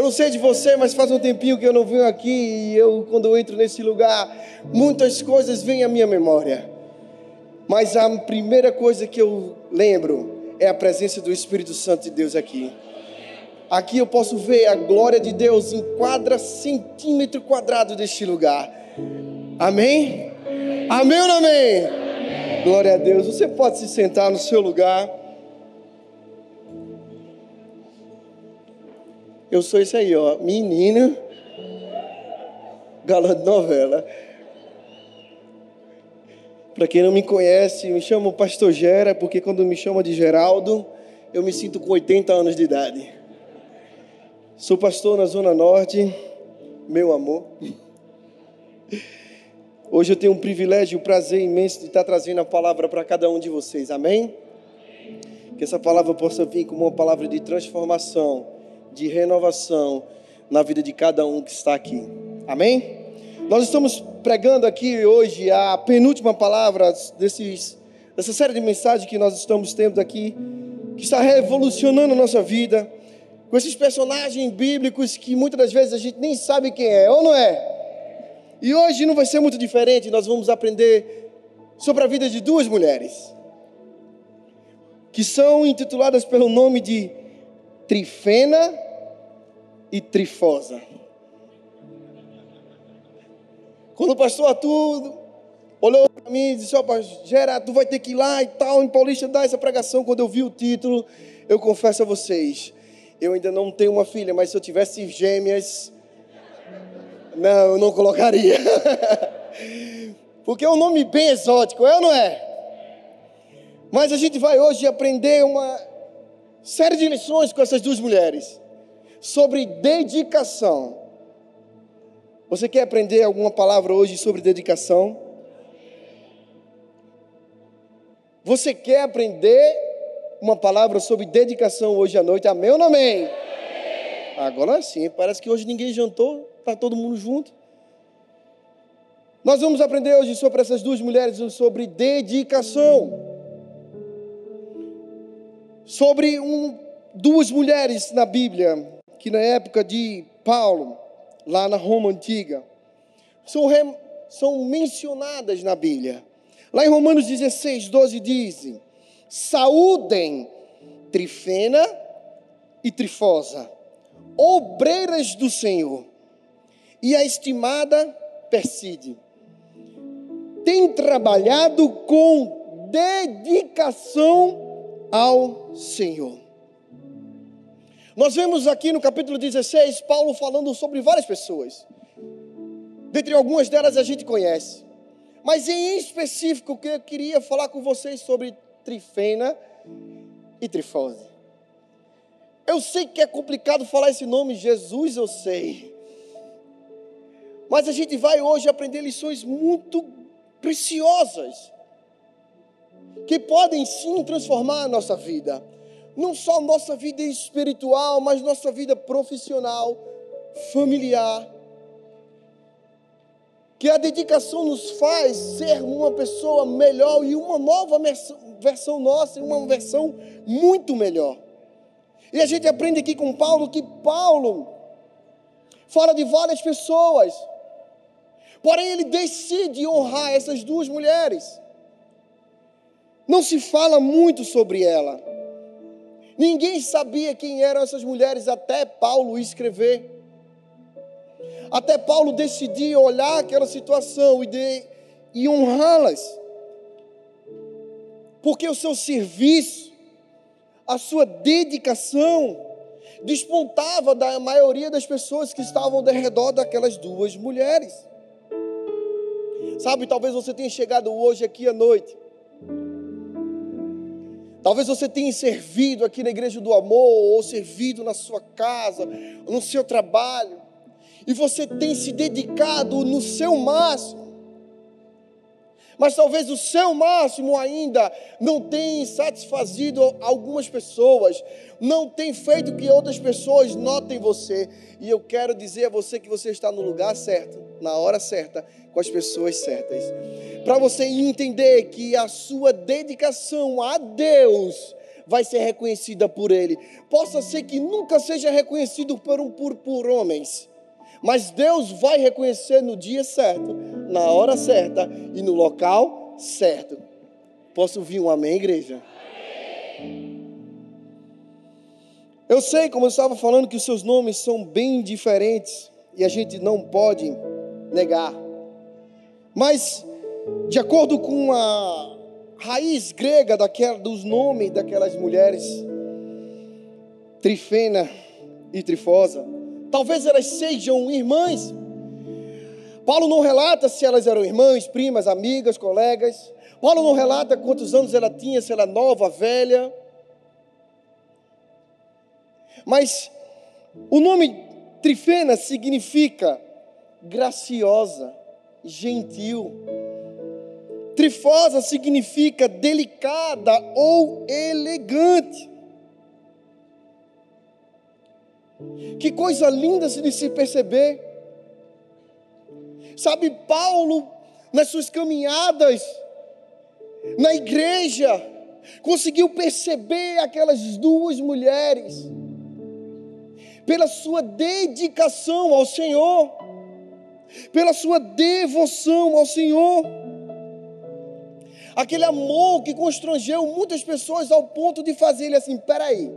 Eu não sei de você, mas faz um tempinho que eu não venho aqui, e quando eu entro nesse lugar, muitas coisas vêm à minha memória. Mas a primeira coisa que eu lembro é a presença do Espírito Santo de Deus aqui. Aqui eu posso ver a glória de Deus em cada centímetro quadrado deste lugar. Amém? Amém ou não amém? Amém? Glória a Deus. Você pode se sentar no seu lugar. Eu sou esse aí, ó. Menino. Galã de novela. Para quem não me conhece, me chamo Pastor Gera, porque quando me chama de Geraldo, eu me sinto com 80 anos de idade. Sou pastor na Zona Norte, meu amor. Hoje eu tenho um privilégio, um prazer imenso de estar trazendo a palavra para cada um de vocês, amém? Que essa palavra possa vir como uma palavra de transformação, de renovação na vida de cada um que está aqui, amém? Nós estamos pregando aqui hoje a penúltima palavra dessa série de mensagens que nós estamos tendo aqui, que está revolucionando a nossa vida, com esses personagens bíblicos que muitas das vezes a gente nem sabe quem é, ou não é? E hoje não vai ser muito diferente, nós vamos aprender sobre a vida de duas mulheres, que são intituladas pelo nome de Trifena e Trifosa. Quando o pastor Arthur olhou para mim e disse, ó, Gerardo, tu vai ter que ir lá e tal, em Paulista dar essa pregação, quando eu vi o título, eu confesso a vocês, eu ainda não tenho uma filha, mas se eu tivesse gêmeas, não, eu não colocaria. Porque é um nome bem exótico, é ou não é? Mas a gente vai hoje aprender uma série de lições com essas duas mulheres. Sobre dedicação. Você quer aprender alguma palavra hoje sobre dedicação? Você quer aprender uma palavra sobre dedicação hoje à noite, amém ou não amém? Amém. Agora sim, parece que hoje ninguém jantou, está todo mundo junto. Nós vamos aprender hoje sobre essas duas mulheres, sobre dedicação. Sobre duas mulheres na Bíblia, que na época de Paulo, lá na Roma Antiga, são mencionadas na Bíblia. Lá em Romanos 16:12 dizem, saúdem Trifena e Trifosa, obreiras do Senhor, e a estimada Perside. Tem trabalhado com dedicação ao Senhor. Nós vemos aqui no capítulo 16, Paulo falando sobre várias pessoas. Dentre algumas delas a gente conhece. Mas em específico, que eu queria falar com vocês sobre Trifena e Trifosa. Eu sei que é complicado falar esse nome, Jesus, eu sei. Mas a gente vai hoje aprender lições muito preciosas, que podem sim transformar a nossa vida. Não só nossa vida espiritual, mas nossa vida profissional, familiar. Que a dedicação nos faz ser uma pessoa melhor e uma nova versão nossa, uma versão muito melhor. E a gente aprende aqui com Paulo que Paulo fala de várias pessoas. Porém, ele decide honrar essas duas mulheres. Não se fala muito sobre ela. Ninguém sabia quem eram essas mulheres até Paulo escrever. Até Paulo decidir olhar aquela situação e honrá-las. Porque o seu serviço, a sua dedicação, despontava da maioria das pessoas que estavam ao redor daquelas duas mulheres. Sabe, talvez você tenha chegado hoje aqui à noite. Talvez você tenha servido aqui na Igreja do Amor, ou servido na sua casa, no seu trabalho. E você tem se dedicado no seu máximo. Mas talvez o seu máximo ainda não tenha satisfazido algumas pessoas. Não tem feito que outras pessoas notem você. E eu quero dizer a você que você está no lugar certo, na hora certa, com as pessoas certas. Para você entender que a sua dedicação a Deus vai ser reconhecida por ele. Possa ser que nunca seja reconhecido por homens, mas Deus vai reconhecer no dia certo, na hora certa e no local certo. Posso ouvir um amém, igreja? Eu sei, como eu estava falando, que os seus nomes são bem diferentes e a gente não pode negar. Mas, de acordo com a raiz grega dos nomes daquelas mulheres, Trifena e Trifosa, talvez elas sejam irmãs. Paulo não relata se elas eram irmãs, primas, amigas, colegas. Paulo não relata quantos anos ela tinha, se ela era nova, velha. Mas o nome Trifena significa graciosa, gentil. Trifosa significa delicada ou elegante. Que coisa linda de se perceber. Sabe, Paulo, nas suas caminhadas, na igreja, conseguiu perceber aquelas duas mulheres, pela sua dedicação ao Senhor, pela sua devoção ao Senhor, aquele amor que constrangeu muitas pessoas ao ponto de fazer assim: peraí,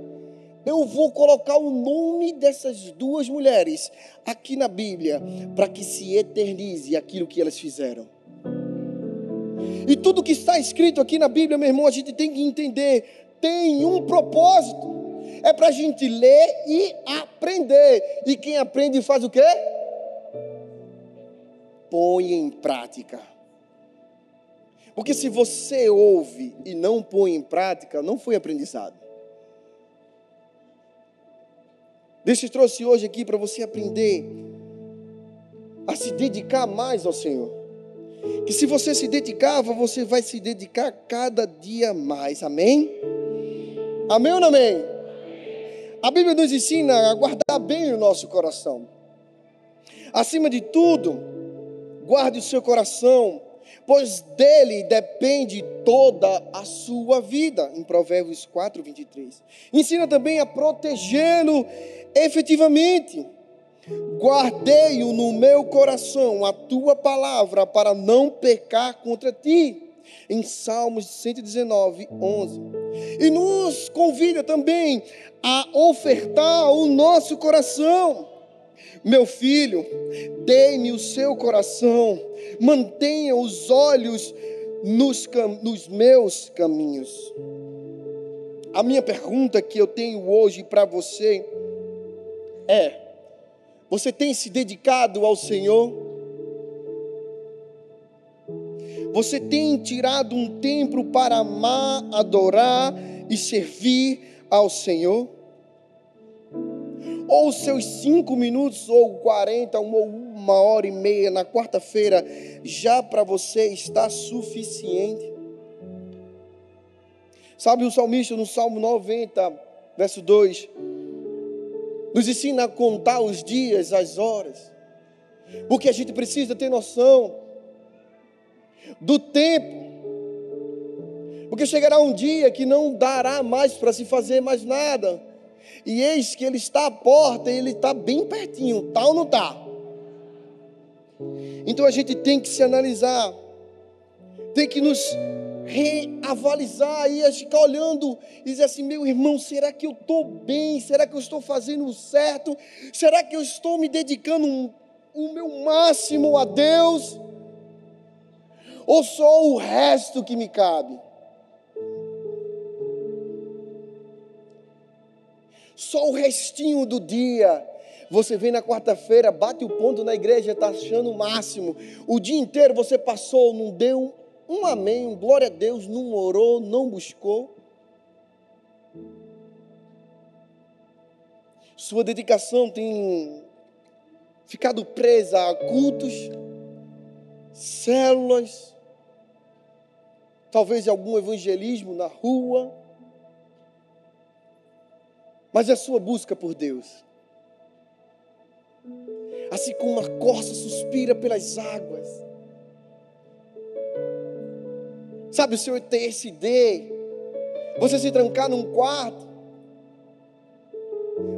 eu vou colocar o nome dessas duas mulheres aqui na Bíblia, para que se eternize aquilo que elas fizeram. E tudo que está escrito aqui na Bíblia, meu irmão, a gente tem que entender, tem um propósito, é para a gente ler e aprender, e quem aprende faz o quê? Põe em prática. Porque se você ouve e não põe em prática, não foi aprendizado. Deixa eu trouxe hoje aqui para você aprender a se dedicar mais ao Senhor. Que se você se dedicava, você vai se dedicar cada dia mais. Amém? Amém ou não amém? A Bíblia nos ensina a guardar bem o nosso coração. Acima de tudo, guarde o seu coração, pois dele depende toda a sua vida, em Provérbios 4, 23. Ensina também a protegê-lo efetivamente. Guardei-o no meu coração, a tua palavra, para não pecar contra ti, em Salmos 119, 11. E nos convida também a ofertar o nosso coração. Meu filho, dê-me o seu coração, mantenha os olhos nos meus caminhos. A minha pergunta que eu tenho hoje para você é: você tem se dedicado ao Senhor? Você tem tirado um tempo para amar, adorar e servir ao Senhor? Ou os seus 5 minutos, ou 40, ou 1h30 na quarta-feira, já para você está suficiente? Sabe, o salmista no Salmo 90, verso 2, nos ensina a contar os dias, as horas, porque a gente precisa ter noção do tempo, porque chegará um dia que não dará mais para se fazer mais nada. E eis que ele está à porta, e ele está bem pertinho, tá ou não tá? Então a gente tem que se analisar, tem que nos reavalizar, e a gente ficar olhando e dizer assim: meu irmão, será que eu estou bem? Será que eu estou fazendo o certo? Será que eu estou me dedicando o meu máximo a Deus? Ou só o resto que me cabe? Só o restinho do dia. Você vem na quarta-feira, bate o ponto na igreja, está achando o máximo. O dia inteiro você passou, não deu um amém, um glória a Deus, não orou, não buscou. Sua dedicação tem ficado presa a cultos, células, talvez algum evangelismo na rua. Mas é a sua busca por Deus. Assim como a corça suspira pelas águas. Sabe, o seu TSD você se trancar num quarto,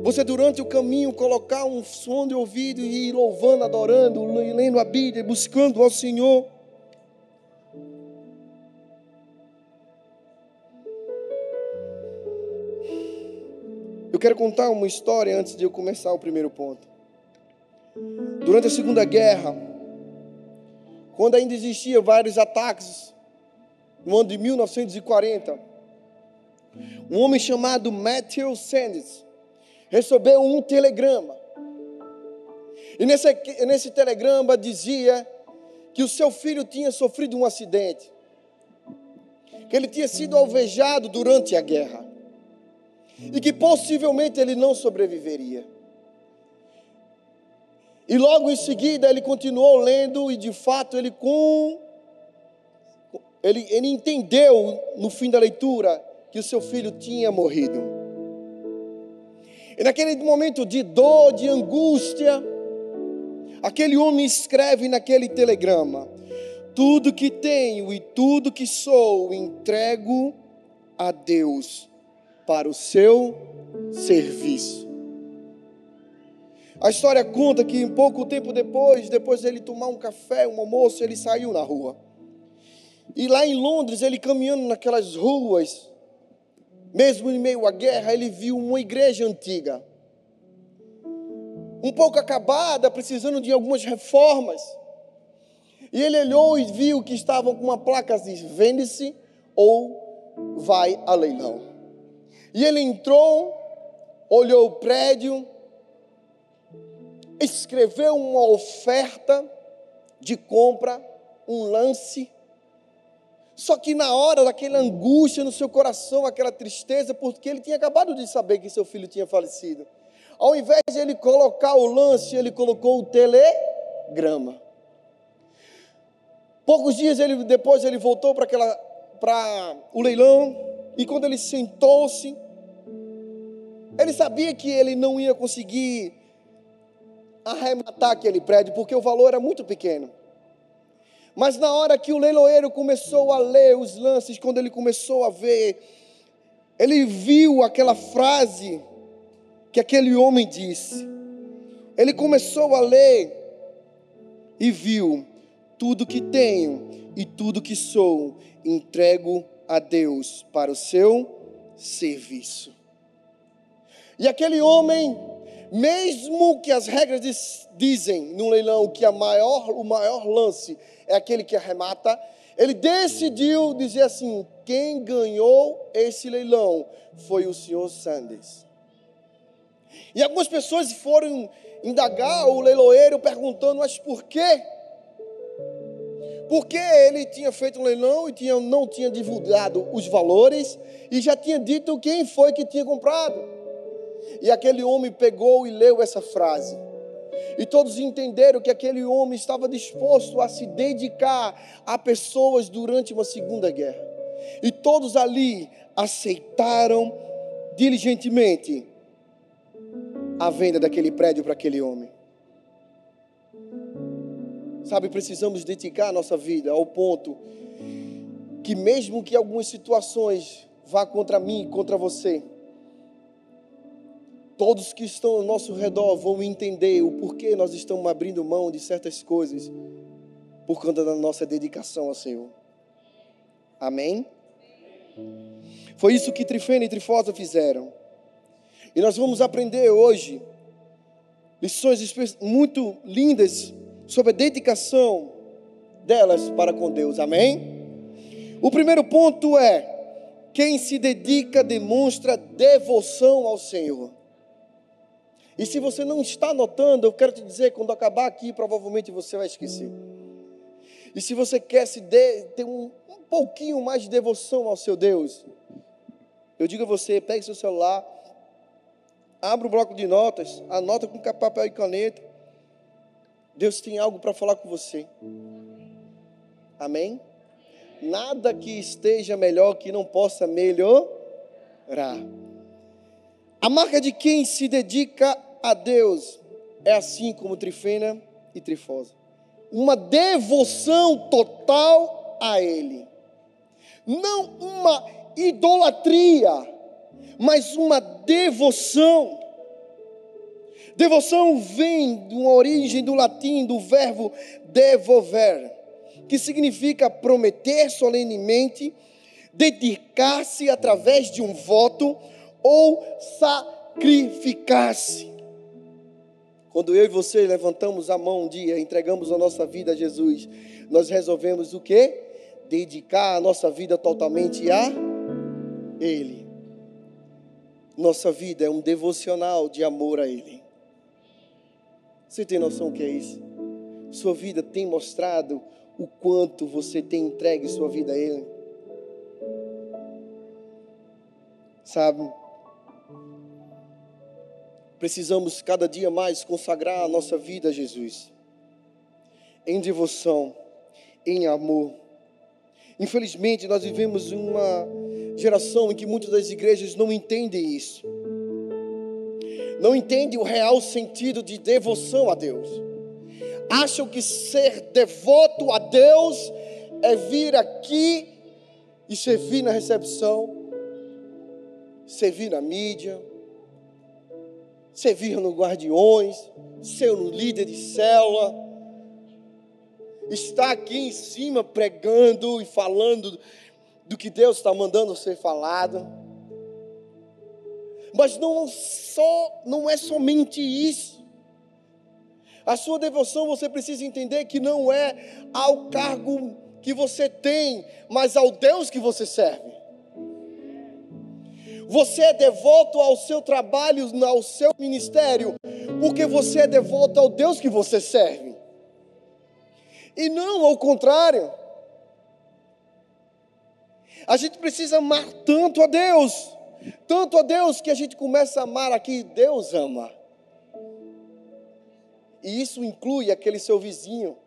você durante o caminho colocar um som de ouvido e ir louvando, adorando, lendo a Bíblia, buscando ao Senhor. Eu quero contar uma história antes de eu começar o primeiro ponto. Durante a Segunda Guerra, quando ainda existiam vários ataques, no ano de 1940, um homem chamado Matthew Sanders recebeu um telegrama. E nesse telegrama dizia que o seu filho tinha sofrido um acidente, que ele tinha sido alvejado durante a guerra e que possivelmente ele não sobreviveria. E logo em seguida ele continuou lendo e de fato ele entendeu no fim da leitura que o seu filho tinha morrido. E naquele momento de dor, de angústia, aquele homem escreve naquele telegrama: tudo que tenho e tudo que sou entrego a Deus para o seu serviço. A história conta que pouco tempo depois dele tomar um café, um almoço, ele saiu na rua. E lá em Londres, ele caminhando naquelas ruas, mesmo em meio à guerra, ele viu uma igreja antiga, um pouco acabada, precisando de algumas reformas. E ele olhou e viu que estavam com uma placa de vende-se ou vai a leilão. E ele entrou, olhou o prédio, escreveu uma oferta de compra, um lance. Só que na hora daquela angústia no seu coração, aquela tristeza, porque ele tinha acabado de saber que seu filho tinha falecido. Ao invés de ele colocar o lance, ele colocou o telegrama. Poucos dias depois ele voltou para o leilão, e quando ele sentou-se, ele sabia que ele não ia conseguir arrematar aquele prédio, porque o valor era muito pequeno. Mas na hora que o leiloeiro começou a ler os lances, quando ele começou a ver, ele viu aquela frase que aquele homem disse. Ele começou a ler e viu: tudo que tenho e tudo que sou entrego a Deus para o seu serviço. E aquele homem, mesmo que as regras dizem no leilão que o maior lance é aquele que arremata, ele decidiu dizer assim: quem ganhou esse leilão foi o senhor Sanders. E algumas pessoas foram indagar o leiloeiro perguntando: mas por quê? Porque ele tinha feito um leilão e não tinha divulgado os valores e já tinha dito quem foi que tinha comprado. E aquele homem pegou e leu essa frase. E todos entenderam que aquele homem estava disposto a se dedicar a pessoas durante uma Segunda Guerra. E todos ali aceitaram diligentemente a venda daquele prédio para aquele homem. Sabe, precisamos dedicar a nossa vida ao ponto que mesmo que algumas situações vá contra mim, contra você, todos que estão ao nosso redor vão entender o porquê nós estamos abrindo mão de certas coisas por conta da nossa dedicação ao Senhor. Amém? Foi isso que Trifena e Trifosa fizeram. E nós vamos aprender hoje lições muito lindas sobre a dedicação delas para com Deus, amém? O primeiro ponto é: quem se dedica demonstra devoção ao Senhor. E se você não está anotando, eu quero te dizer, quando acabar aqui, provavelmente você vai esquecer. E se você quer ter um pouquinho mais de devoção ao seu Deus, eu digo a você, pegue seu celular, abra o bloco de notas, anota com papel e caneta. Deus tem algo para falar com você. Amém? Nada que esteja melhor que não possa melhorar. A marca de quem se dedica a Deus é assim como Trifena e Trifosa: uma devoção total a Ele. Não uma idolatria, mas uma devoção. Devoção vem de uma origem do latim, do verbo devolver, que significa prometer solenemente, dedicar-se através de um voto ou sacrificar-se. Quando eu e você levantamos a mão um dia, entregamos a nossa vida a Jesus, nós resolvemos o quê? Dedicar a nossa vida totalmente a Ele. Nossa vida é um devocional de amor a Ele. Você tem noção do que é isso? Sua vida tem mostrado o quanto você tem entregue sua vida a Ele. Sabe? Precisamos cada dia mais consagrar a nossa vida a Jesus. Em devoção, em amor. Infelizmente, nós vivemos uma geração em que muitas das igrejas não entendem isso. Não entendem o real sentido de devoção a Deus. Acham que ser devoto a Deus é vir aqui e servir na recepção, servir na mídia, servir no guardiões, ser no líder de célula, estar aqui em cima pregando e falando do que Deus está mandando ser falado. Mas não é somente isso. A sua devoção, você precisa entender que não é ao cargo que você tem, mas ao Deus que você serve. Você é devoto ao seu trabalho, ao seu ministério, porque você é devoto ao Deus que você serve. E não ao contrário. A gente precisa amar tanto a Deus que a gente começa a amar aqui, Deus ama. E isso inclui aquele seu vizinho.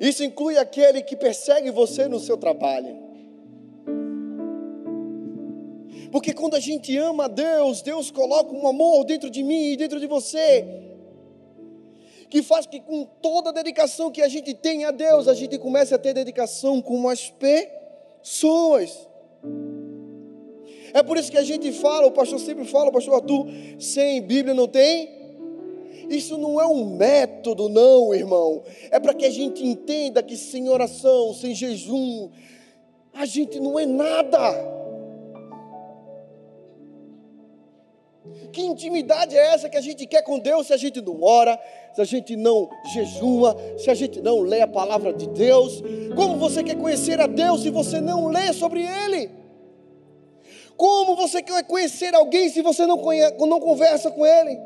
Isso inclui aquele que persegue você no seu trabalho. Porque quando a gente ama a Deus, Deus coloca um amor dentro de mim e dentro de você, que faz que com toda a dedicação que a gente tem a Deus, a gente comece a ter dedicação com as pessoas. É por isso que a gente fala, o pastor sempre fala, o pastor Arthur, sem Bíblia não tem... Isso não é um método, não, irmão. É para que a gente entenda que sem oração, sem jejum, a gente não é nada. Que intimidade é essa que a gente quer com Deus se a gente não ora, se a gente não jejua, se a gente não lê a palavra de Deus? Como você quer conhecer a Deus se você não lê sobre Ele? Como você quer conhecer alguém se você não conversa com Ele?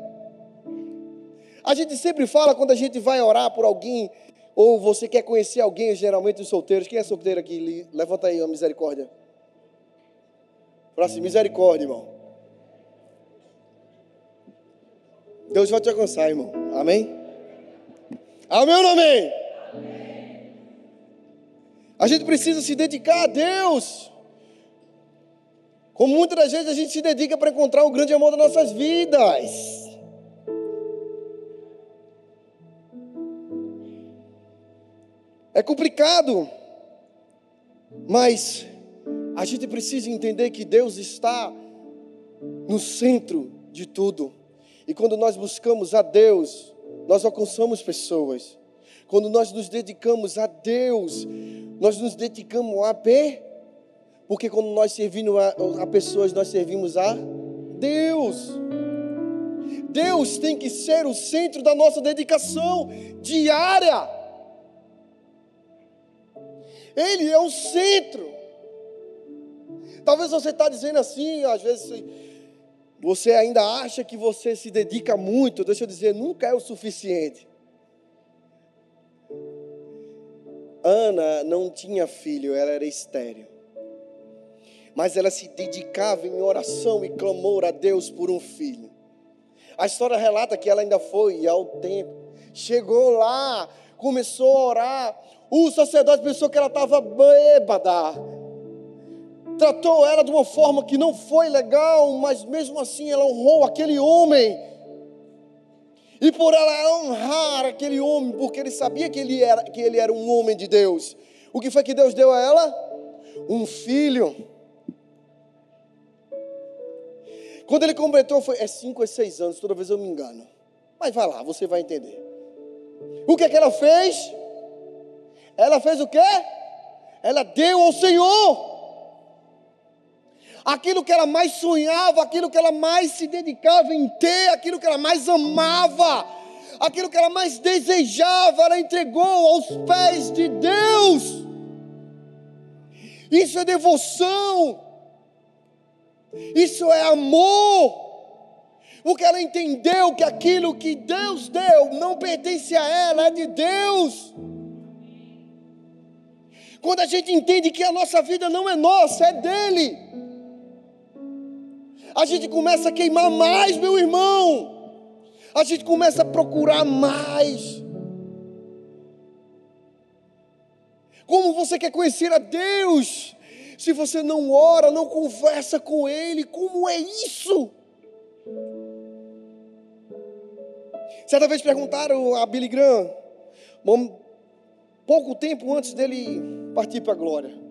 A gente sempre fala quando a gente vai orar por alguém, ou você quer conhecer alguém, geralmente os solteiros. Quem é solteiro aqui? Levanta aí, ó, misericórdia. Fala assim, misericórdia, irmão. Deus vai te alcançar, irmão. Amém? Amém ou não amém? Amém. A gente precisa se dedicar a Deus. Como muitas das vezes a gente se dedica para encontrar o grande amor das nossas vidas. É complicado, mas a gente precisa entender que Deus está no centro de tudo. E quando nós buscamos a Deus, nós alcançamos pessoas. Quando nós nos dedicamos a Deus, nós nos dedicamos a porque quando nós servimos a pessoas, nós servimos a Deus. Deus tem que ser o centro da nossa dedicação diária. Ele é o centro. Talvez você está dizendo assim, às vezes você ainda acha que você se dedica muito. Deixa eu dizer, nunca é o suficiente. Ana não tinha filho, ela era estéril. Mas ela se dedicava em oração e clamor a Deus por um filho. A história relata que ela ainda foi ao templo. Chegou lá, começou a orar. O sacerdote pensou que ela estava bêbada. Tratou ela de uma forma que não foi legal, mas mesmo assim ela honrou aquele homem. E por ela honrar aquele homem, porque ele sabia que ele era um homem de Deus, o que foi que Deus deu a ela? Um filho. Quando ele completou, foi 5 ou 6 anos, toda vez eu me engano. Mas vai lá, você vai entender. O que é que ela fez? Ela fez o quê? Ela deu ao Senhor aquilo que ela mais sonhava, aquilo que ela mais se dedicava em ter, aquilo que ela mais amava, aquilo que ela mais desejava, ela entregou aos pés de Deus. Isso é devoção, isso é amor, porque ela entendeu que aquilo que Deus deu não pertence a ela, é de Deus. Quando a gente entende que a nossa vida não é nossa, é dele, a gente começa a queimar mais, meu irmão, a gente começa a procurar mais. Como você quer conhecer a Deus se você não ora, não conversa com Ele? Como é isso? Certa vez perguntaram a Billy Graham, pouco tempo antes dele partir para a glória,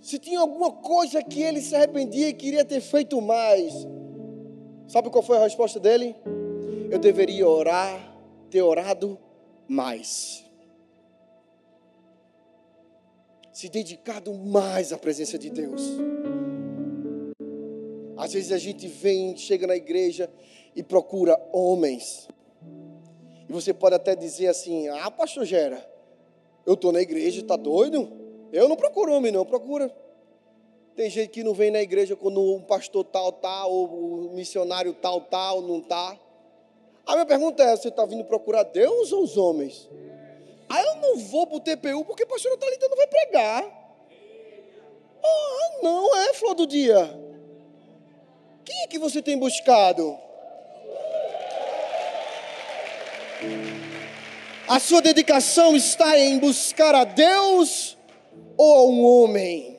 se tinha alguma coisa que ele se arrependia e queria ter feito mais. Sabe qual foi a resposta dele? Eu deveria ter orado mais. Se dedicado mais à presença de Deus. Às vezes a gente chega na igreja e procura homens. E você pode até dizer assim, Pastor Gera, eu estou na igreja, está doido? Eu não procuro homem não, procura. Tem gente que não vem na igreja quando um pastor tal, ou um missionário tal, não está. A minha pergunta é, você está vindo procurar Deus ou os homens? Eu não vou para o TPU porque o pastor Natalita não vai pregar. Não é, flor do dia. Quem é que você tem buscado? A sua dedicação está em buscar a Deus ou a um homem?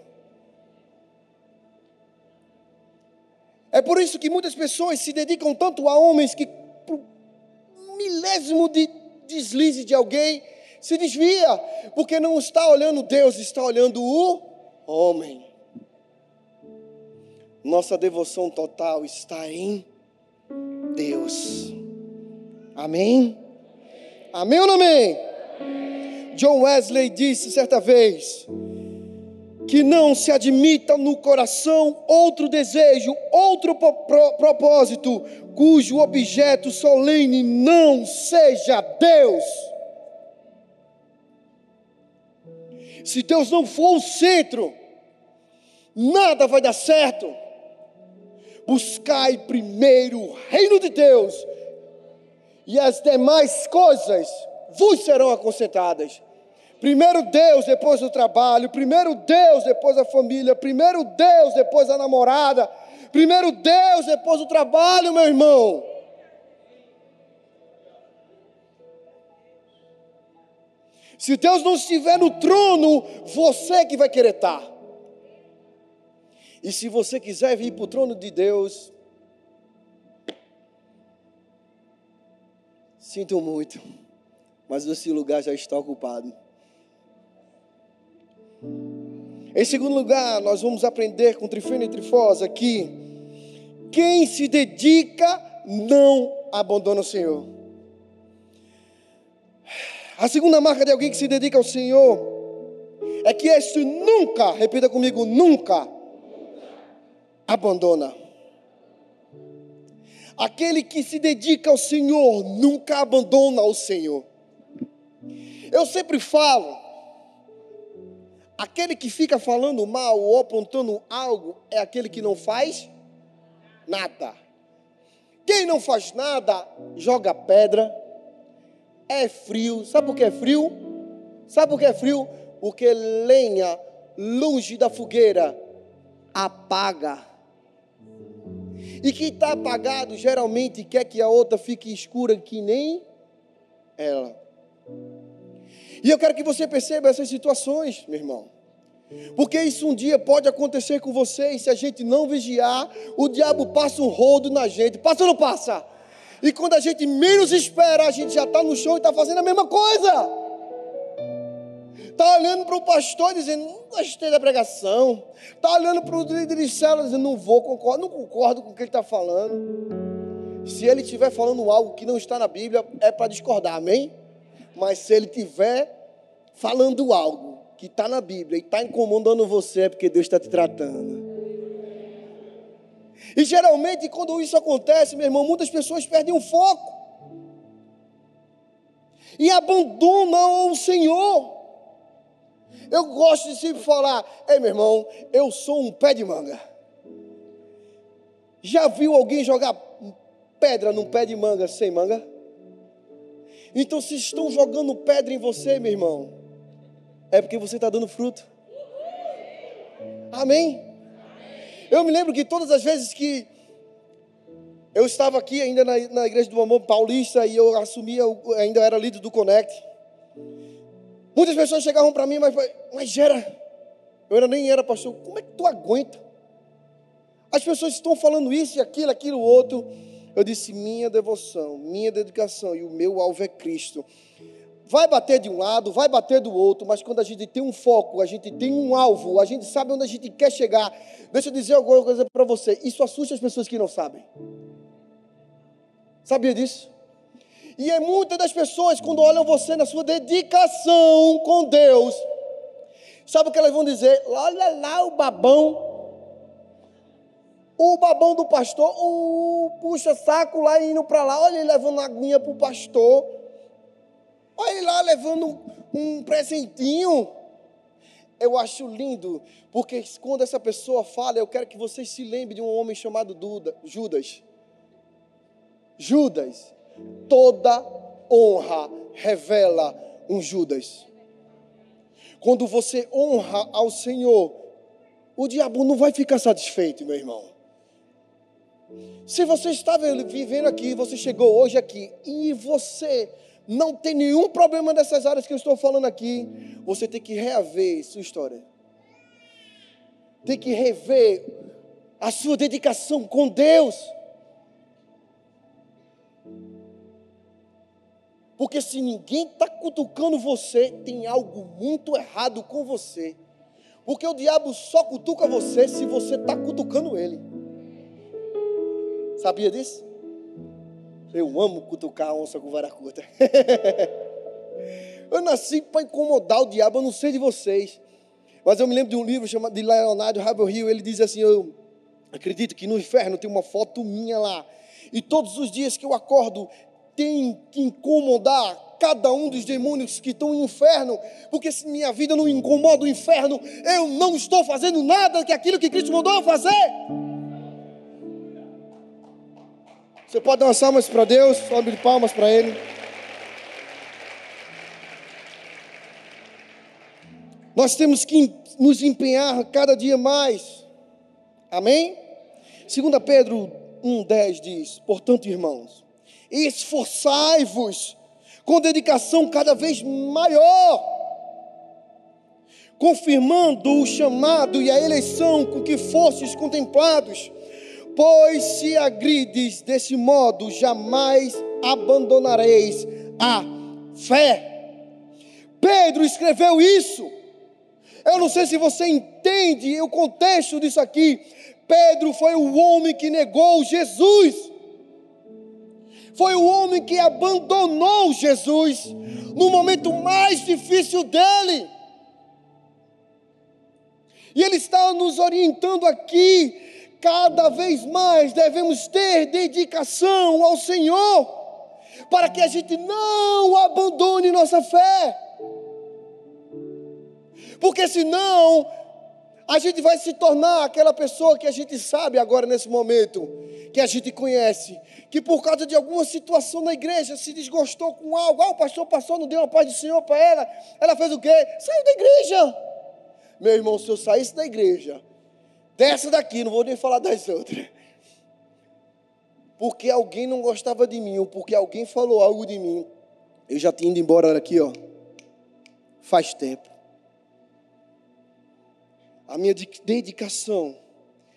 É por isso que muitas pessoas se dedicam tanto a homens que por milésimo de deslize de alguém se desvia, porque não está olhando Deus, está olhando o homem. Nossa devoção total está em Deus. Amém? Amém ou não amém? Amém. John Wesley disse certa vez que não se admita no coração outro desejo, outro propósito, cujo objeto solene não seja Deus. Se Deus não for o centro, nada vai dar certo. Buscai primeiro o reino de Deus, e as demais coisas vos serão acrescentadas. Primeiro Deus, depois o trabalho. Primeiro Deus, depois a família. Primeiro Deus, depois a namorada. Primeiro Deus, depois o trabalho, meu irmão. Se Deus não estiver no trono, você que vai querer estar. E se você quiser vir para o trono de Deus, sinto muito, mas esse lugar já está ocupado. Em segundo lugar, nós vamos aprender com Trifena e Trifosa que quem se dedica não abandona o Senhor. A segunda marca de alguém que se dedica ao Senhor é que este nunca, repita comigo, nunca abandona. Aquele que se dedica ao Senhor nunca abandona o Senhor. Eu sempre falo, aquele que fica falando mal ou apontando algo é aquele que não faz nada. Quem não faz nada joga pedra. É frio, sabe por que é frio? Sabe por que é frio? Porque lenha longe da fogueira apaga. E quem está apagado geralmente quer que a outra fique escura que nem ela. E eu quero que você perceba essas situações, meu irmão. Porque isso um dia pode acontecer com você e se a gente não vigiar, o diabo passa um rodo na gente. Passa ou não passa? E quando a gente menos espera, a gente já está no chão e está fazendo a mesma coisa. Está olhando para o pastor dizendo, não gostei da pregação. Está olhando para o líder de célula dizendo, não concordo com o que ele está falando. Se ele estiver falando algo que não está na Bíblia, é para discordar, amém? Mas se ele estiver falando algo que está na Bíblia e está incomodando você, é porque Deus está te tratando. E geralmente, quando isso acontece, meu irmão, muitas pessoas perdem o foco e abandonam o Senhor. Eu gosto de sempre falar, ei meu irmão, eu sou um pé de manga. Já viu alguém jogar pedra num pé de manga sem manga? Então se estão jogando pedra em você, meu irmão, é porque você está dando fruto. Amém? Eu me lembro que todas as vezes que eu estava aqui ainda na Igreja do Amor Paulista e eu assumia, ainda era líder do Connect, muitas pessoas chegavam para mim, mas Gera, eu nem era pastor, como é que tu aguenta? As pessoas estão falando isso e aquilo, outro. Eu disse, minha devoção, minha dedicação e o meu alvo é Cristo. Vai bater de um lado, vai bater do outro, mas quando a gente tem um foco, a gente tem um alvo, a gente sabe onde a gente quer chegar. Deixa eu dizer alguma coisa para você, isso assusta as pessoas que não sabem. Sabia disso? E é muitas das pessoas, quando olham você na sua dedicação com Deus, sabe o que elas vão dizer? Olha lá o babão do pastor, o puxa-saco lá indo para lá, olha ele levando aguinha para o pastor, olha ele lá levando um presentinho. Eu acho lindo, porque quando essa pessoa fala, eu quero que vocês se lembrem de um homem chamado Judas. Toda honra revela um Judas. Quando você honra ao Senhor, o diabo não vai ficar satisfeito, meu irmão. Se você está vivendo aqui, você chegou hoje aqui, e você não tem nenhum problema dessas áreas que eu estou falando aqui, você tem que reaver sua história. Tem que rever a sua dedicação com Deus. Porque se ninguém está cutucando você, tem algo muito errado com você. Porque o diabo só cutuca você se você está cutucando ele. Sabia disso? Eu amo cutucar a onça com vara curta. Eu nasci para incomodar o diabo, eu não sei de vocês. Mas eu me lembro de um livro chamado de Leonardo Rabo-Hill, ele diz assim, eu acredito que no inferno tem uma foto minha lá. E todos os dias que eu acordo, tem que incomodar cada um dos demônios que estão no inferno, porque se minha vida não incomoda o inferno, eu não estou fazendo nada que aquilo que Cristo mandou eu fazer. Você pode dar umas palmas para Deus, sobe de palmas para Ele. Nós temos que nos empenhar cada dia mais. Amém? 2 Pedro 1,10 diz, portanto, irmãos, esforçai-vos com dedicação cada vez maior, confirmando o chamado e a eleição com que fostes contemplados, pois se agrides desse modo, jamais abandonareis a fé. Pedro escreveu isso. Eu não sei se você entende o contexto disso aqui. Pedro foi o homem que negou Jesus. Foi o homem que abandonou Jesus no momento mais difícil dele. E ele está nos orientando aqui, cada vez mais devemos ter dedicação ao Senhor, para que a gente não abandone nossa fé. Porque senão, a gente vai se tornar aquela pessoa que a gente sabe agora nesse momento, que a gente conhece, que por causa de alguma situação na igreja, se desgostou com algo, o pastor passou, não deu a paz do Senhor para ela, ela fez o quê? Saiu da igreja. Meu irmão, se eu saísse da igreja, dessa daqui, não vou nem falar das outras, porque alguém não gostava de mim, ou porque alguém falou algo de mim, eu já tinha ido embora daqui, ó, faz tempo. A minha dedicação,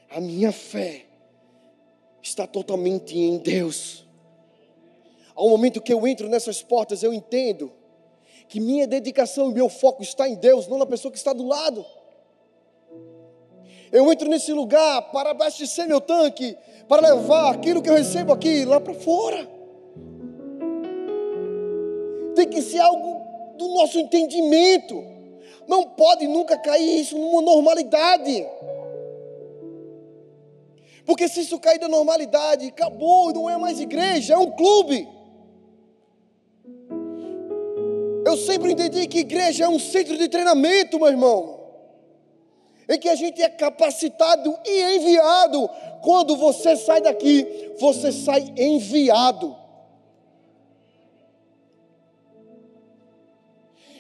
a minha fé, está totalmente em Deus. Ao momento que eu entro nessas portas, eu entendo que minha dedicação e meu foco está em Deus, não na pessoa que está do lado. Eu entro nesse lugar para abastecer meu tanque, para levar aquilo que eu recebo aqui lá para fora. Tem que ser algo do nosso entendimento. Não pode nunca cair isso numa normalidade. Porque se isso cair da normalidade, acabou, não é mais igreja, é um clube. Eu sempre entendi que igreja é um centro de treinamento, meu irmão. Em que a gente é capacitado e enviado. Quando você sai daqui, você sai enviado.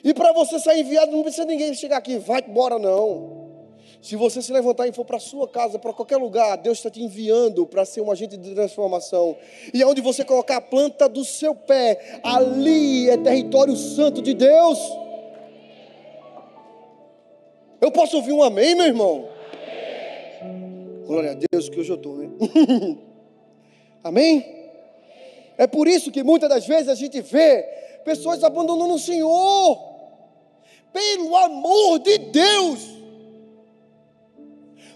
E para você sair enviado, não precisa ninguém chegar aqui, vai embora não. Se você se levantar e for para a sua casa, para qualquer lugar, Deus está te enviando para ser um agente de transformação. E onde você colocar a planta do seu pé, ali é território santo de Deus. Eu posso ouvir um amém, meu irmão? Amém. Glória a Deus que hoje eu estou, né? Amém? É por isso que muitas das vezes a gente vê pessoas abandonando o Senhor. Pelo amor de Deus!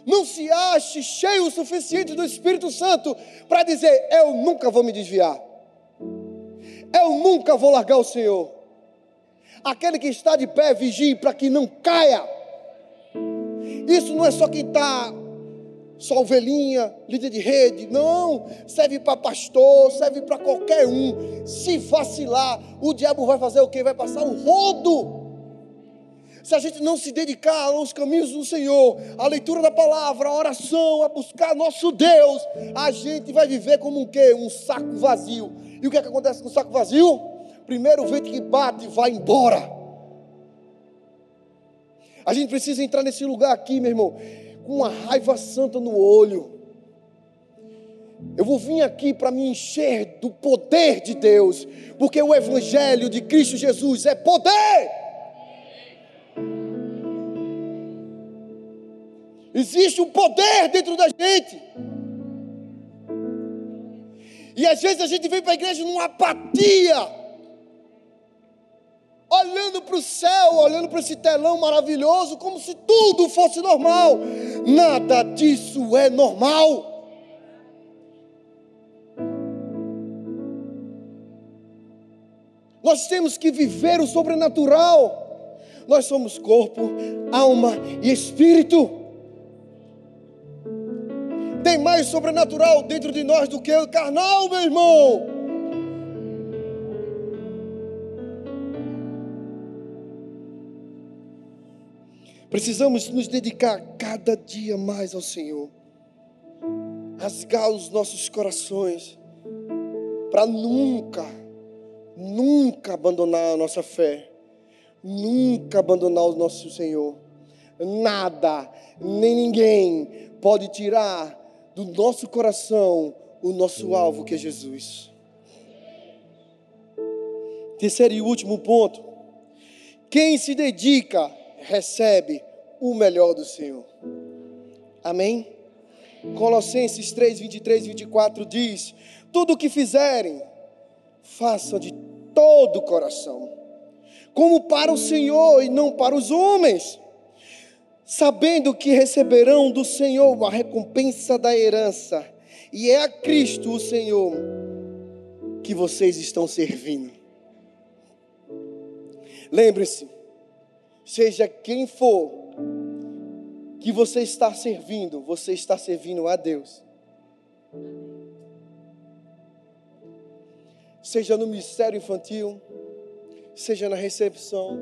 Não se ache cheio o suficiente do Espírito Santo para dizer, eu nunca vou me desviar. Eu nunca vou largar o Senhor. Aquele que está de pé, vigie para que não caia. Isso não é só quem está, só ovelhinha, líder de rede, não, serve para pastor, serve para qualquer um. Se vacilar, o diabo vai fazer o quê? Vai passar um rodo. Se a gente não se dedicar aos caminhos do Senhor, à leitura da palavra, à oração, a buscar nosso Deus, a gente vai viver como um quê? Um saco vazio. E o que é que acontece com o saco vazio? Primeiro o vento que bate vai embora. A gente precisa entrar nesse lugar aqui, meu irmão, com uma raiva santa no olho. Eu vou vir aqui para me encher do poder de Deus, porque o Evangelho de Cristo Jesus é poder. Existe um poder dentro da gente. E às vezes a gente vem para a igreja numa apatia, olhando para o céu, olhando para esse telão maravilhoso, como se tudo fosse normal. Nada disso é normal. Nós temos que viver o sobrenatural. Nós somos corpo, alma e espírito. Tem mais sobrenatural dentro de nós do que o carnal, meu irmão. Precisamos nos dedicar cada dia mais ao Senhor. Rasgar os nossos corações. Para nunca, nunca abandonar a nossa fé. Nunca abandonar o nosso Senhor. Nada, nem ninguém pode tirar do nosso coração o nosso alvo que é Jesus. Terceiro e último ponto. Quem se dedica recebe o melhor do Senhor. Amém? Colossenses 3, 23 e 24 diz, tudo o que fizerem, façam de todo o coração, como para o Senhor e não para os homens, sabendo que receberão do Senhor a recompensa da herança, e é a Cristo o Senhor que vocês estão servindo. Lembre-se, seja quem for que você está servindo a Deus. Seja no ministério infantil, seja na recepção,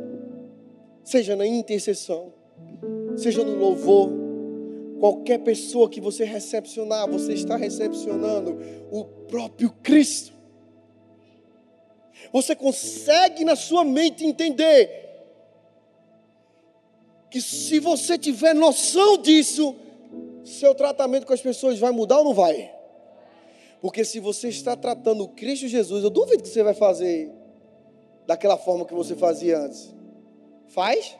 seja na intercessão, seja no louvor. Qualquer pessoa que você recepcionar, você está recepcionando o próprio Cristo. Você consegue na sua mente entender que se você tiver noção disso, seu tratamento com as pessoas vai mudar ou não vai? Porque se você está tratando o Cristo Jesus, eu duvido que você vai fazer daquela forma que você fazia antes. Faz?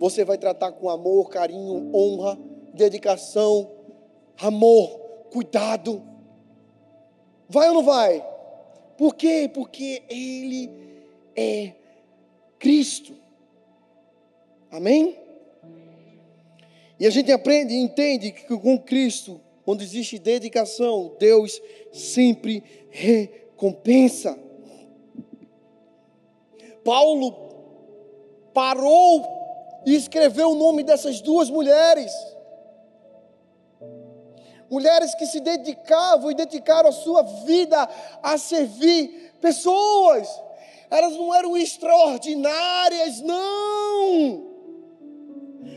Você vai tratar com amor, carinho, honra, dedicação, amor, cuidado. Vai ou não vai? Por quê? Porque Ele é Cristo. Amém? E a gente aprende e entende que com Cristo, quando existe dedicação, Deus sempre recompensa. Paulo parou e escreveu o nome dessas duas mulheres. Mulheres que se dedicavam e dedicaram a sua vida a servir pessoas. Elas não eram extraordinárias, não.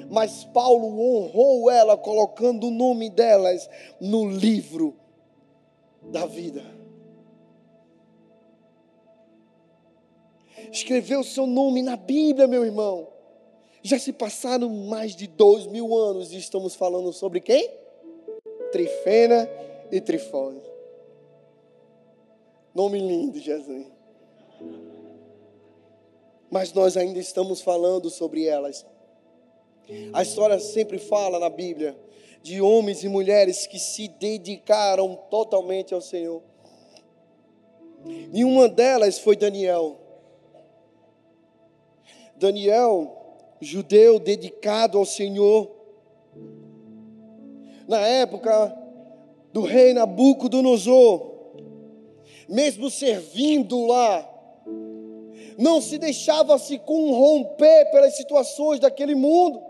Mas Paulo honrou ela colocando o nome delas no livro da vida. Escreveu seu nome na Bíblia, meu irmão. Já se passaram mais de 2000 anos e estamos falando sobre quem? Trifena e Trifosa. Nome lindo, Jesus. Mas nós ainda estamos falando sobre elas. A história sempre fala na Bíblia de homens e mulheres que se dedicaram totalmente ao Senhor. E uma delas foi Daniel. Daniel, judeu dedicado ao Senhor. Na época do rei Nabucodonosor, mesmo servindo lá, não se deixava se corromper pelas situações daquele mundo.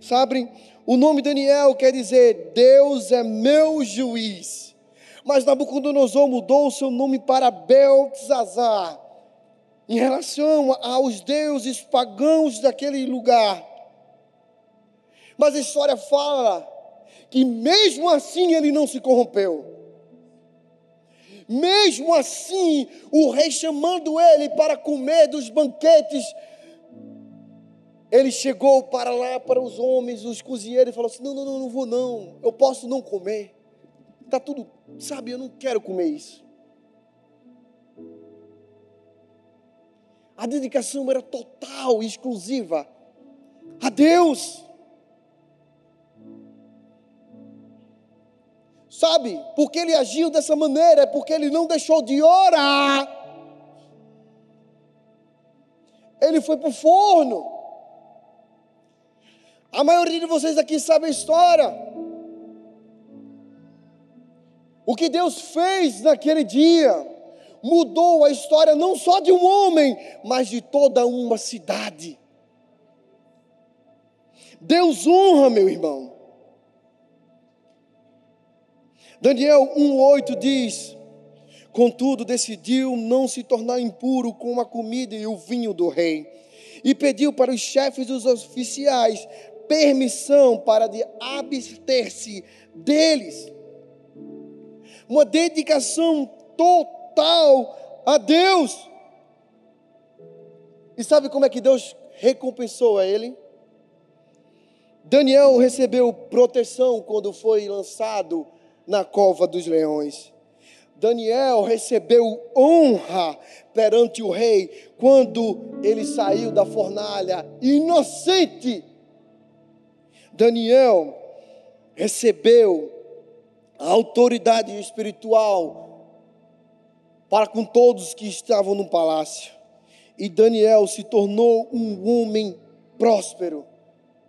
Sabem, o nome Daniel quer dizer, Deus é meu juiz. Mas Nabucodonosor mudou o seu nome para Beltzazar, em relação aos deuses pagãos daquele lugar. Mas a história fala que mesmo assim ele não se corrompeu. Mesmo assim, o rei chamando ele para comer dos banquetes, ele chegou para lá, para os homens, os cozinheiros, e falou assim, não vou não, eu posso não comer. Está tudo, sabe, eu não quero comer isso. A dedicação era total e exclusiva a Deus. Sabe, porque ele agiu dessa maneira, é porque ele não deixou de orar. Ele foi para o forno. A maioria de vocês aqui sabe a história. O que Deus fez naquele dia mudou a história não só de um homem, mas de toda uma cidade. Deus honra, meu irmão. Daniel 1,8 diz, contudo decidiu não se tornar impuro com a comida e o vinho do rei, e pediu para os chefes dos oficiais permissão para de abster-se deles. Uma dedicação total a Deus. E sabe como é que Deus recompensou a ele? Daniel recebeu proteção quando foi lançado na cova dos leões. Daniel recebeu honra perante o rei quando ele saiu da fornalha inocente. Daniel recebeu a autoridade espiritual para com todos que estavam no palácio. E Daniel se tornou um homem próspero.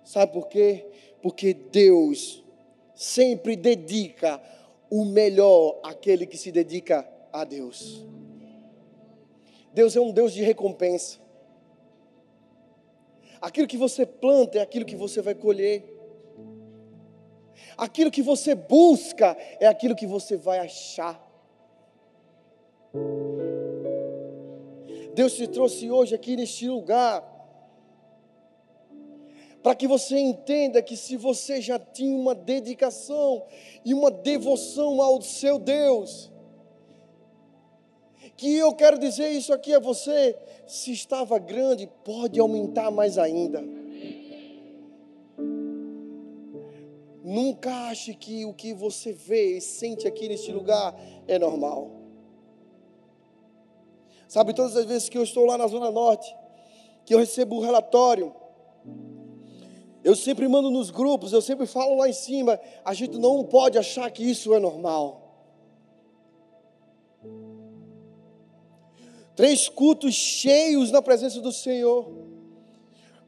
Sabe por quê? Porque Deus sempre dedica o melhor àquele que se dedica a Deus. Deus é um Deus de recompensa. Aquilo que você planta é aquilo que você vai colher. Aquilo que você busca é aquilo que você vai achar. Deus te trouxe hoje aqui neste lugar para que você entenda que se você já tinha uma dedicação e uma devoção ao seu Deus, que eu quero dizer isso aqui a você, se estava grande, pode aumentar mais ainda. Nunca ache que o que você vê e sente aqui neste lugar é normal. Sabe, todas as vezes que eu estou lá na Zona Norte, que eu recebo um relatório, eu sempre mando nos grupos, eu sempre falo lá em cima, a gente não pode achar que isso é normal. 3 cultos cheios na presença do Senhor,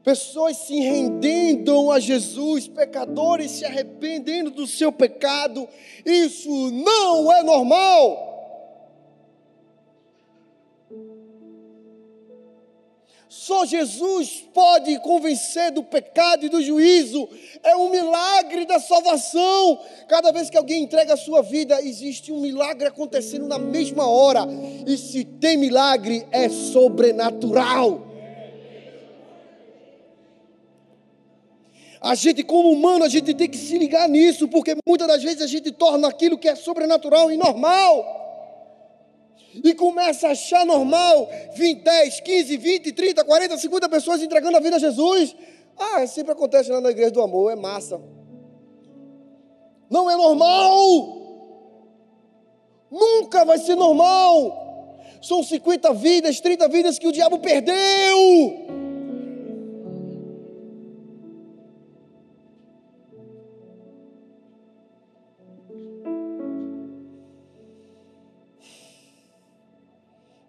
pessoas se rendendo a Jesus, pecadores se arrependendo do seu pecado. Isso não é normal. Só Jesus pode convencer do pecado e do juízo. É um milagre da salvação. Cada vez que alguém entrega a sua vida, existe um milagre acontecendo na mesma hora. E se tem milagre, é sobrenatural. A gente, como humano, a gente tem que se ligar nisso, porque muitas das vezes a gente torna aquilo que é sobrenatural e normal. E começa a achar normal 20, 10, 15, 20, 30, 40, 50 pessoas entregando a vida a Jesus. Ah, sempre acontece lá na Igreja do Amor, é massa. Não é normal. Nunca vai ser normal. São 50 vidas, 30 vidas que o diabo perdeu.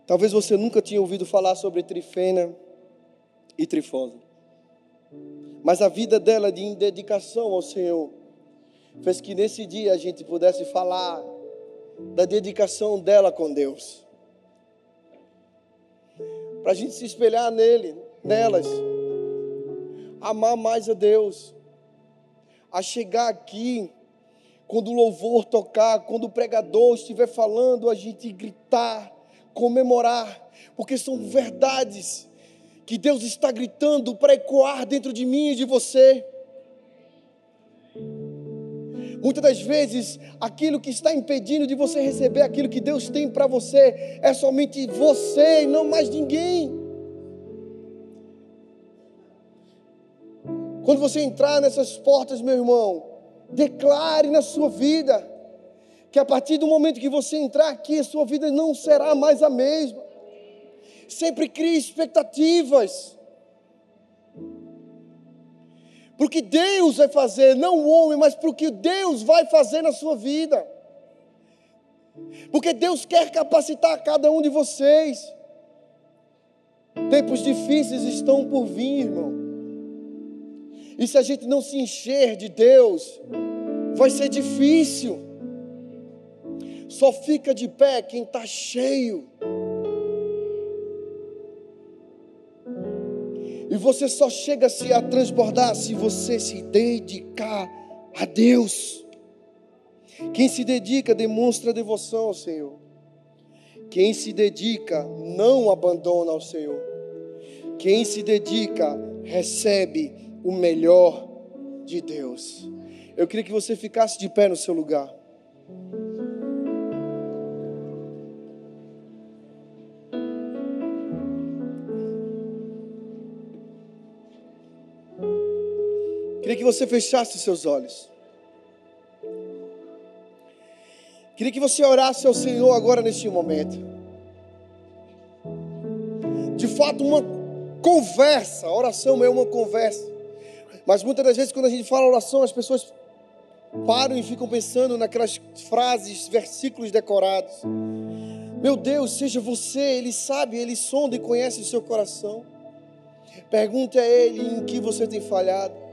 Talvez você nunca tinha ouvido falar sobre Trifena e Trifosa. Mas a vida dela de dedicação ao Senhor fez que nesse dia a gente pudesse falar da dedicação dela com Deus. Para a gente se espelhar nele, nelas. Amar mais a Deus. A chegar aqui, quando o louvor tocar, quando o pregador estiver falando, a gente gritar, comemorar, porque são verdades que Deus está gritando para ecoar dentro de mim e de você. Muitas das vezes, aquilo que está impedindo de você receber aquilo que Deus tem para você, é somente você e não mais ninguém. Quando você entrar nessas portas, meu irmão, declare na sua vida, que a partir do momento que você entrar aqui, a sua vida não será mais a mesma. Sempre crie expectativas. Para o que Deus vai fazer, não o homem, mas para o que Deus vai fazer na sua vida. Porque Deus quer capacitar cada um de vocês. Tempos difíceis estão por vir, irmão. E se a gente não se encher de Deus, vai ser difícil. Só fica de pé quem está cheio. E você só chega a se transbordar se você se dedicar a Deus. Quem se dedica demonstra devoção ao Senhor. Quem se dedica não abandona ao Senhor. Quem se dedica recebe o melhor de Deus. Eu queria que você ficasse de pé no seu lugar. Queria que você fechasse seus olhos. Queria que você orasse ao Senhor agora neste momento. De fato, uma conversa. A oração é uma conversa. Mas muitas das vezes, quando a gente fala oração, as pessoas param e ficam pensando naquelas frases, versículos decorados. Meu Deus, seja você. Ele sabe, Ele sonda e conhece o seu coração. Pergunte a Ele em que você tem falhado.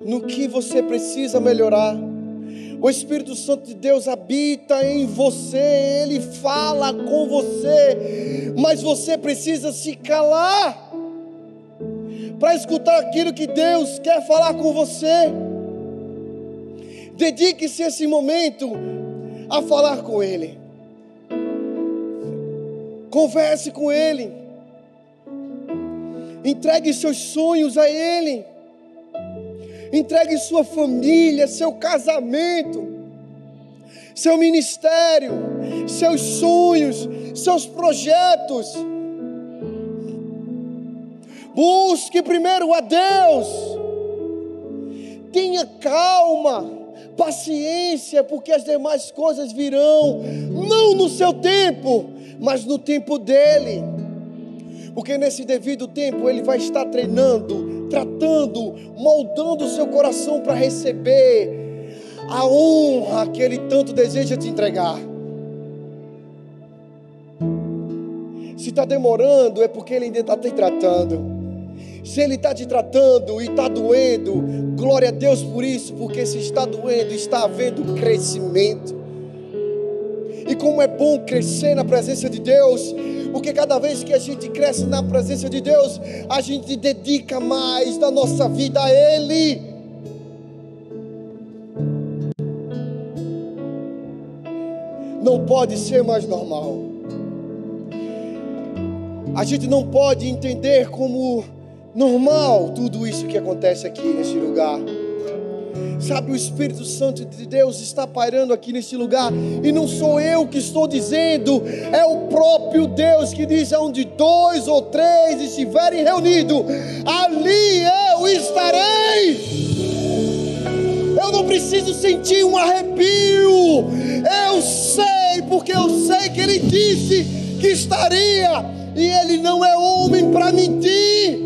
No que você precisa melhorar. O Espírito Santo de Deus habita em você. Ele fala com você. Mas você precisa se calar para escutar aquilo que Deus quer falar com você. Dedique-se esse momento a falar com Ele. Converse com Ele. Entregue seus sonhos a Ele. Entregue sua família, seu casamento, seu ministério, seus sonhos, seus projetos. Busque primeiro a Deus. Tenha calma, paciência, porque as demais coisas virão, não no seu tempo, mas no tempo dEle. Porque nesse devido tempo Ele vai estar treinando, tratando, moldando o seu coração para receber a honra que Ele tanto deseja te entregar. Se está demorando, é porque Ele ainda está te tratando. Se Ele está te tratando e está doendo, glória a Deus por isso, porque se está doendo, está havendo crescimento. E como é bom crescer na presença de Deus, porque cada vez que a gente cresce na presença de Deus, a gente dedica mais da nossa vida a Ele. Não pode ser mais normal. A gente não pode entender como normal tudo isso que acontece aqui neste lugar. Sabe, o Espírito Santo de Deus está pairando aqui neste lugar, e não sou eu que estou dizendo, é o próprio Deus que diz: onde dois ou três estiverem reunidos, ali eu estarei. Eu não preciso sentir um arrepio, eu sei, porque eu sei que Ele disse que estaria, e Ele não é homem para mentir.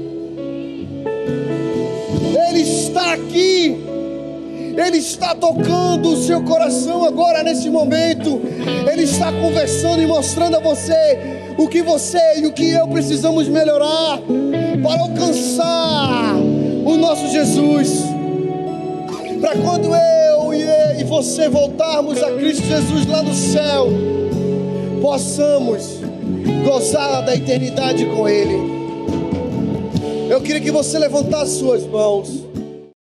Ele está aqui, Ele está tocando o seu coração agora nesse momento, Ele está conversando e mostrando a você o que você e o que eu precisamos melhorar para alcançar o nosso Jesus, para quando eu e você voltarmos a Cristo Jesus lá no céu, possamos gozar da eternidade com Ele. Eu queria que você levantasse suas mãos.